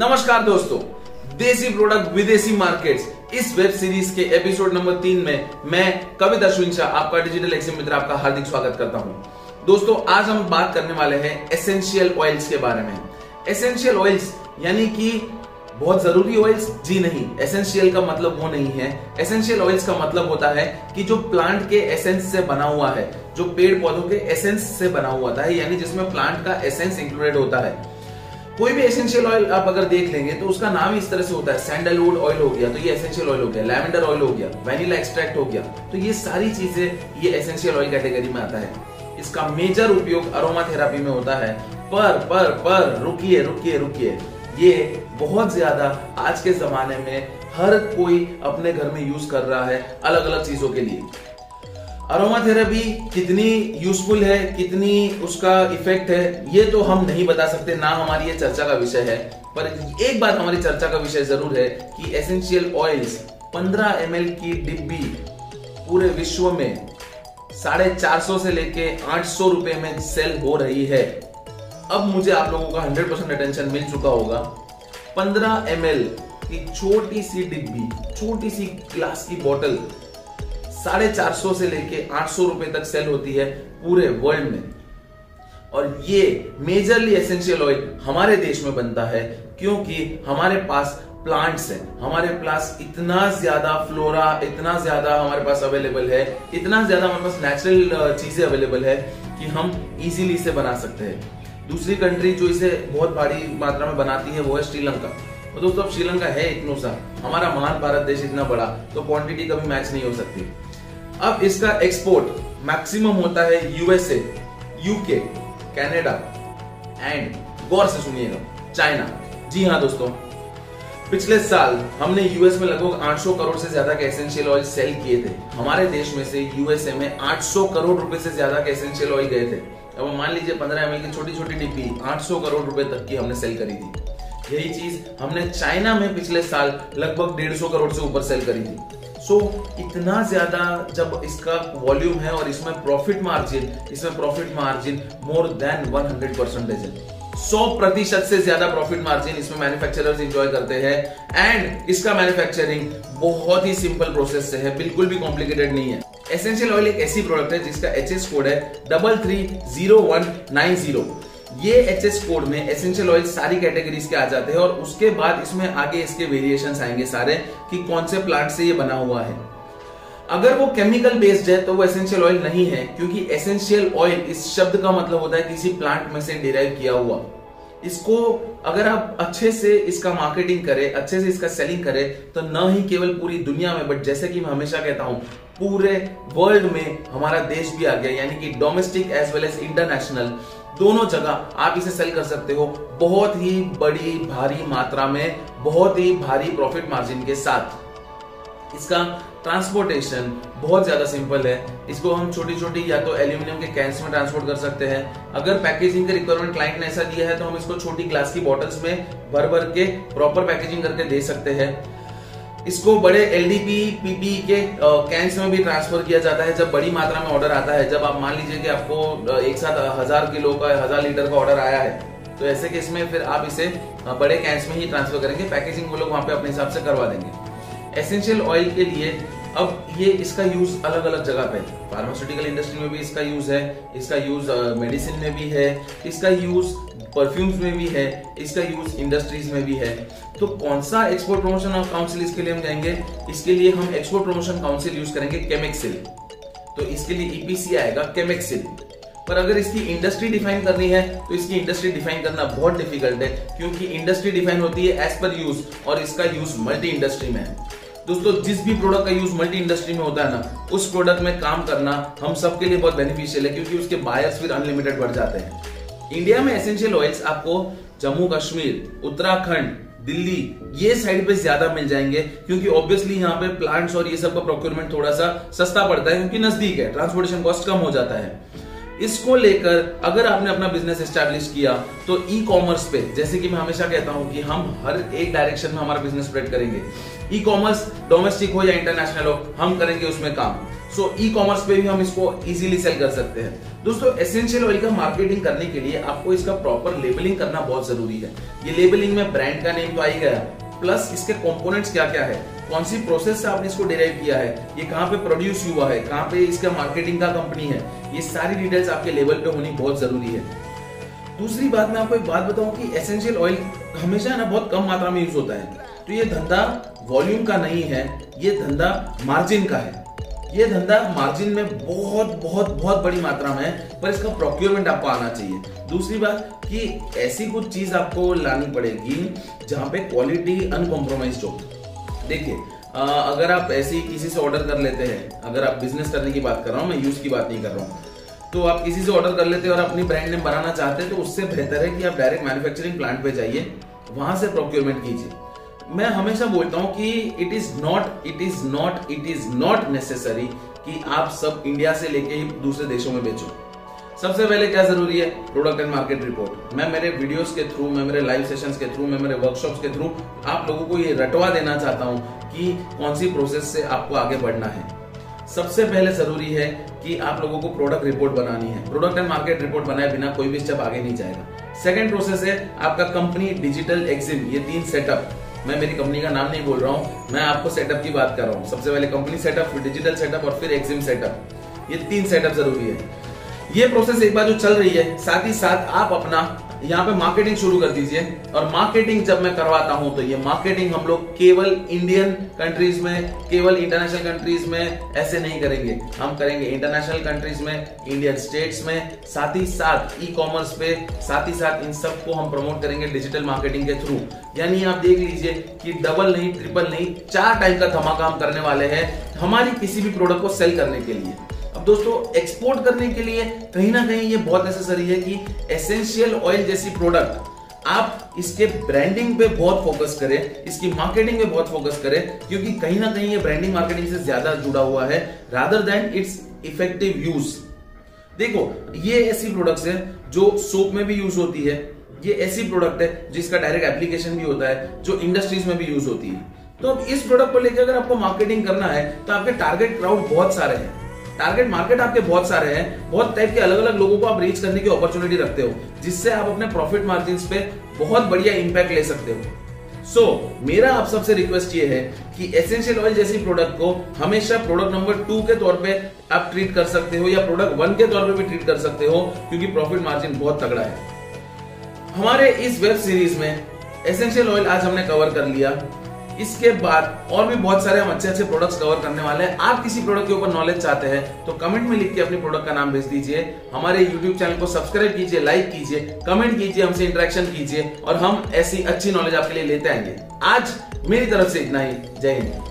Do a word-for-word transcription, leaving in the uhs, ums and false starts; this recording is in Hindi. नमस्कार दोस्तों, देसी प्रोडक्ट विदेशी मार्केट्स इस वेब सीरीज के एपिसोड नंबर तीन में मैं कविता श्री निशा आपका डिजिटल एक्सिम मित्र आपका हार्दिक स्वागत करता हूं। दोस्तों आज हम बात करने वाले हैं एसेंशियल ऑयल्स के बारे में। एसेंशियल ऑयल्स यानी कि बहुत जरूरी ऑयल्स? जी नहीं, एसेंशियल का मतलब वो नहीं है। एसेंशियल ऑयल्स का मतलब होता है कि जो प्लांट के एसेंस से बना हुआ है, जो पेड़ पौधों के एसेंस से बना हुआ था, यानी जिसमें प्लांट का एसेंस इंक्लूडेड होता है। कोई भी एसेंशियल ऑयल आप अगर देख लेंगे तो उसका नाम इस तरह से होता है। सैंडलवुड ऑयल हो गया तो ये एसेंशियल ऑयल हो गया, लैवेंडर ऑयल हो गया, वैनिला एक्सट्रैक्ट हो गया, तो ये सारी चीजें ये एसेंशियल ऑयल कैटेगरी में आता है। इसका मेजर उपयोग अरोमाथेरेपी में होता है। पर पर पर रुकिए रुकिए रुकिए, ये बहुत ज्यादा आज के जमाने में हर कोई अपने घर में यूज कर रहा है अलग अलग चीजों के लिए। अरोमाथेरेपी कितनी यूजफुल है, कितनी उसका इफेक्ट है, ये तो हम नहीं बता सकते, ना हमारी ये चर्चा का विषय है। पर एक बात हमारी चर्चा का विषय जरूर है कि एसेंशियल ऑयल्स पंद्रह एम एल की डिब्बी पूरे विश्व में साढ़े चार सौ से लेके आठ सौ रुपए में सेल हो रही है। अब मुझे आप लोगों का हंड्रेड परसेंट अटेंशन मिल चुका होगा। पंद्रह एम एल की छोटी सी डिब्बी, छोटी सी ग्लास की बोतल साढ़े चार सौ से लेके आठ सौ रुपए तक सेल होती है पूरे वर्ल्ड में। और ये मेजरली एसेंशियल ऑयल हमारे देश में बनता है क्योंकि हमारे पास प्लांट्स हैं, हमारे पास इतना ज्यादा फ्लोरा, इतना ज्यादा हमारे पास अवेलेबल है, इतना ज्यादा हमारे पास नेचुरल चीजें अवेलेबल है कि हम इजीली इसे बना सकते हैं। दूसरी कंट्री जो इसे बहुत बड़ी मात्रा में बनाती है वो है श्रीलंका। तो दोस्तों अब श्रीलंका है इतना सा, हमारा महान भारत देश इतना बड़ा, तो क्वांटिटी कभी मैच नहीं हो सकती। अब इसका एक्सपोर्ट मैक्सिमम होता है यूएसए, यूके, कनाडा एंड गौर से सुनिएगा चाइना। जी हाँ दोस्तों, पिछले साल हमने यूएस में लगभग आठ सौ करोड़ से ज्यादा के एसेंशियल ऑयल सेल किए थे। हमारे देश में से यूएसए में आठ सौ करोड़ रुपए से ज्यादा के एसेंशियल ऑयल गए थे। अब मान लीजिए पंद्रह एम एल की छोटी छोटी डिब्बी आठ सौ करोड़ रुपए तक की हमने सेल करी थी। यही चीज हमने चाइना में पिछले साल लगभग डेढ़ सौ करोड़ से ऊपर सेल करी थी। सो इतना ज्यादा जब इसका वॉल्यूम है और इसमें प्रॉफिट मार्जिन, इसमें profit margin more than hundred percent है। सौ प्रतिशत से ज्यादा प्रॉफिट मार्जिन इसमें मैन्युफैक्चरर्स एंजॉय करते हैं। एंड इसका मैन्युफैक्चरिंग बहुत ही सिंपल प्रोसेस से है, बिल्कुल भी कॉम्प्लिकेटेड नहीं है। एसेंशियल ऑयल एक ऐसी प्रोडक्ट है जिसका एच एस कोड है double three zero one nine zero. ये एच एस कोड में एसेंशियल ऑयल सारी कैटेगरीज के आ जाते हैं और उसके बाद इसमें आगे इसके वेरिएशंस आएंगे सारे कि कौन से प्लांट से ये बना हुआ है। अगर वो केमिकल बेस्ड है तो वो एसेंशियल ऑयल नहीं है, क्योंकि एसेंशियल ऑयल इस शब्द का मतलब होता है किसी प्लांट में से डिराइव किया हुआ। इसको अगर आप अच्छे से इसका मार्केटिंग करें, अच्छे से इसका सेलिंग करें, तो न ही केवल पूरी दुनिया में बट जैसे कि मैं हमेशा कहता हूं पूरे वर्ल्ड में हमारा देश भी आ गया, यानी कि domestic as well as international दोनों जगह आप इसे सेल कर सकते हो बहुत ही बड़ी भारी मात्रा में, बहुत ही भारी प्रॉफिट मार्जिन के साथ। इसका ट्रांसपोर्टेशन बहुत ज़्यादा सिंपल है। इसको हम छोटी छोटी या तो एल्यूमिनियम के कैंस में ट्रांसपोर्ट कर सकते हैं। अगर पैकेजिंग का रिक्वायरमेंट क्लाइंट ने ऐसा दिया है तो हम इसको छोटी ग्लास की बॉटल्स में भर भर के प्रॉपर पैकेजिंग करके दे सकते हैं। इसको बड़े एल डी पी पी के कैंस में भी ट्रांसफर किया जाता है जब बड़ी मात्रा में ऑर्डर आता है। जब आप मान लीजिए कि आपको एक साथ हजार किलो का हजार लीटर का ऑर्डर आया है तो ऐसे केस में फिर आप इसे बड़े कैंस में ही ट्रांसफर करेंगे, पैकेजिंग वो लोग वहाँ पे अपने हिसाब से करवा देंगे। एसेंशियल ऑयल के लिए अब ये इसका यूज अलग अलग जगह पे, फार्मास्यूटिकल इंडस्ट्री में भी इसका यूज है, इसका यूज मेडिसिन में भी है, इसका यूज परफ्यूम्स में भी है, इसका यूज इंडस्ट्रीज में भी है। तो कौन सा एक्सपोर्ट प्रमोशन काउंसिल इसके लिए हम जाएंगे? इसके लिए हम एक्सपोर्ट प्रमोशन काउंसिल यूज करेंगे केमेक सिल, तो इसके लिए ई पी सी आएगा केमेक सिल। पर अगर इसकी इंडस्ट्री डिफाइन करनी है तो इसकी इंडस्ट्री डिफाइन करना बहुत डिफिकल्ट है, क्योंकि इंडस्ट्री डिफाइन होती है एज पर यूज और इसका यूज मल्टी इंडस्ट्री में है। दोस्तों जिस भी प्रोडक्ट का यूज मल्टी इंडस्ट्री में होता है ना, उस प्रोडक्ट में काम करना हम सबके लिए बहुत बेनिफिशियल है, क्योंकि उसके बायर्स फिर अनलिमिटेड बढ़ जाते हैं। इंडिया में एसेंशियल ऑयल्स आपको जम्मू कश्मीर, उत्तराखंड, दिल्ली ये साइड पे ज्यादा मिल जाएंगे, क्योंकि ऑब्वियसली यहाँ पे प्लांट्स और ये सब का प्रोक्योरमेंट थोड़ा सा सस्ता पड़ता है क्योंकि नजदीक है, ट्रांसपोर्टेशन कॉस्ट कम हो जाता है। इसको लेकर अगर आपने अपना बिजनेस एस्टैब्लिश किया तो ई कॉमर्स पे, जैसे कि मैं हमेशा कहता हूं कि हम हर एक डायरेक्शन में हमारा बिजनेस स्प्रेड करेंगे, ई कॉमर्स डोमेस्टिक हो या इंटरनेशनल हो, हम करेंगे उसमें काम। सो ई कॉमर्स पे भी हम इसको इजीली सेल कर सकते हैं। दोस्तों, एसेंशियल ऑयल का मार्केटिंग करने के लिए आपको इसका प्रॉपर लेबलिंग करना बहुत जरूरी है। ये लेबलिंग में ब्रांड का नेम तो आ ही गया, प्लस इसके कंपोनेंट्स क्या क्या है, कौन सी प्रोसेस से आपने इसको डिराइव किया है, ये कहाँ पे प्रोड्यूस हुआ है, कहाँ पे इसका मार्केटिंग का कंपनी है, ये सारी डिटेल्स आपके लेवल पे होनी बहुत जरूरी है। दूसरी बात, मैं आपको एक बात बताऊं कि एसेंशियल ऑयल हमेशा ना बहुत कम मात्रा में यूज होता है, तो ये धंधा वॉल्यूम का नहीं है, ये धंधा मार्जिन का है। ये धंधा मार्जिन में बहुत बहुत बहुत बड़ी मात्रा में है, पर इसका प्रोक्योरमेंट आपको आना चाहिए। दूसरी बात कि ऐसी कुछ चीज आपको लानी पड़ेगी जहां पे क्वालिटी अनकॉम्प्रोमाइज्ड हो। देखिए, अगर आप ऐसी किसी से ऑर्डर कर लेते हैं, अगर आप बिजनेस करने की बात कर रहा हूं, मैं यूज की बात नहीं कर रहा हूँ, तो आप किसी से ऑर्डर कर लेते हैं और अपनी ब्रांड नेम बनाना चाहते हैं, तो उससे बेहतर है कि आप डायरेक्ट मैन्युफैक्चरिंग प्लांट पे जाइए, वहां से प्रोक्योरमेंट कीजिए। मैं हमेशा बोलता हूं कि it is not it is not it is not necessary कि आप सब इंडिया से लेके ही दूसरे देशों में बेचो। सबसे पहले क्या जरूरी है, प्रोडक्ट एंड मार्केट रिपोर्ट। मैं मेरे वीडियोस के थ्रू, मैं मेरे लाइव सेशंस के थ्रू, मैं मेरे वर्कशॉप्स के थ्रू आप लोगों को ये रटवा देना चाहता हूं कि कौन सी प्रोसेस से आपको आगे बढ़ना है। सबसे पहले जरूरी है कि आप लोगों को प्रोडक्ट रिपोर्ट बनानी है। प्रोडक्ट एंड मार्केट रिपोर्ट बनाए बिना कोई भी स्टेप आगे नहीं जाएगा। सेकेंड प्रोसेस है आपका कंपनी, डिजिटल एक्सिम, ये तीन सेटअप। मैं मेरी कंपनी का नाम नहीं बोल रहा हूँ, मैं आपको सेटअप की बात कर रहा हूँ। सबसे पहले कंपनी सेटअप, फिर डिजिटल सेटअप और फिर एक्सिम सेटअप। ये तीन सेटअप जरूरी है। ये प्रोसेस एक बार जो चल रही है, साथ ही साथ आप अपना यहाँ पे मार्केटिंग शुरू कर दीजिए। और मार्केटिंग जब मैं करवाता हूँ तो ये मार्केटिंग हम लोग केवल इंडियन कंट्रीज में, केवल इंटरनेशनल कंट्रीज में ऐसे नहीं करेंगे, हम करेंगे इंटरनेशनल कंट्रीज में, इंडियन स्टेट्स में, साथ ही साथ ई कॉमर्स पे, साथ ही साथ इन सब को हम प्रमोट करेंगे डिजिटल मार्केटिंग के थ्रू। यानी आप देख लीजिए कि डबल नहीं, ट्रिपल नहीं, चार टाइप का धमाका हम करने वाले हैं हमारी किसी भी प्रोडक्ट को सेल करने के लिए। अब दोस्तों, एक्सपोर्ट करने के लिए कहीं ना कहीं ये बहुत नेसेसरी है कि एसेंशियल ऑयल जैसी प्रोडक्ट आप इसके ब्रांडिंग पे बहुत फोकस करें, इसकी मार्केटिंग पे बहुत फोकस करें, क्योंकि कहीं ना कहीं ये ब्रांडिंग मार्केटिंग से ज्यादा जुड़ा हुआ है rather than it's effective use. देखो, ये ऐसी प्रोडक्ट्स हैं जो सोप में भी यूज होती है, ये ऐसी प्रोडक्ट है जिसका डायरेक्ट एप्लीकेशन भी होता है, जो इंडस्ट्रीज में भी यूज होती है। तो अब इस प्रोडक्ट को लेकर अगर आपको मार्केटिंग करना है तो आपके टारगेट क्राउड बहुत सारे हैं, टारगेट मार्केट आपके बहुत सारे हैं, बहुत टाइप के अलग अलग लोगों को आप रीच करने की अपॉर्चुनिटी रखते हो, जिससे आप अपने प्रॉफिट मार्जिन्स पे बहुत बढ़िया इंपैक्ट ले सकते हो। सो so, मेरा आप सबसे रिक्वेस्ट ये है कि एसेंशियल ऑयल जैसी प्रोडक्ट को हमेशा प्रोडक्ट नंबर टू के तौर पे आप ट्रीट कर सकते हो या प्रोडक्ट वन के तौर पे भी ट्रीट कर सकते हो, क्योंकि प्रॉफिट मार्जिन बहुत तगड़ा है। हमारे इस वेब सीरीज में एसेंशियल ऑयल आज हमने कवर कर लिया। इसके बाद और भी बहुत सारे हम अच्छे अच्छे प्रोडक्ट्स कवर करने वाले हैं। आप किसी प्रोडक्ट के ऊपर नॉलेज चाहते हैं तो कमेंट में लिख के अपने प्रोडक्ट का नाम भेज दीजिए। हमारे यूट्यूब चैनल को सब्सक्राइब कीजिए, लाइक कीजिए, कमेंट कीजिए, हमसे इंटरेक्शन कीजिए और हम ऐसी अच्छी नॉलेज आपके लिए लेते आएंगे। आज मेरी तरफ से इतना ही। जय हिंद।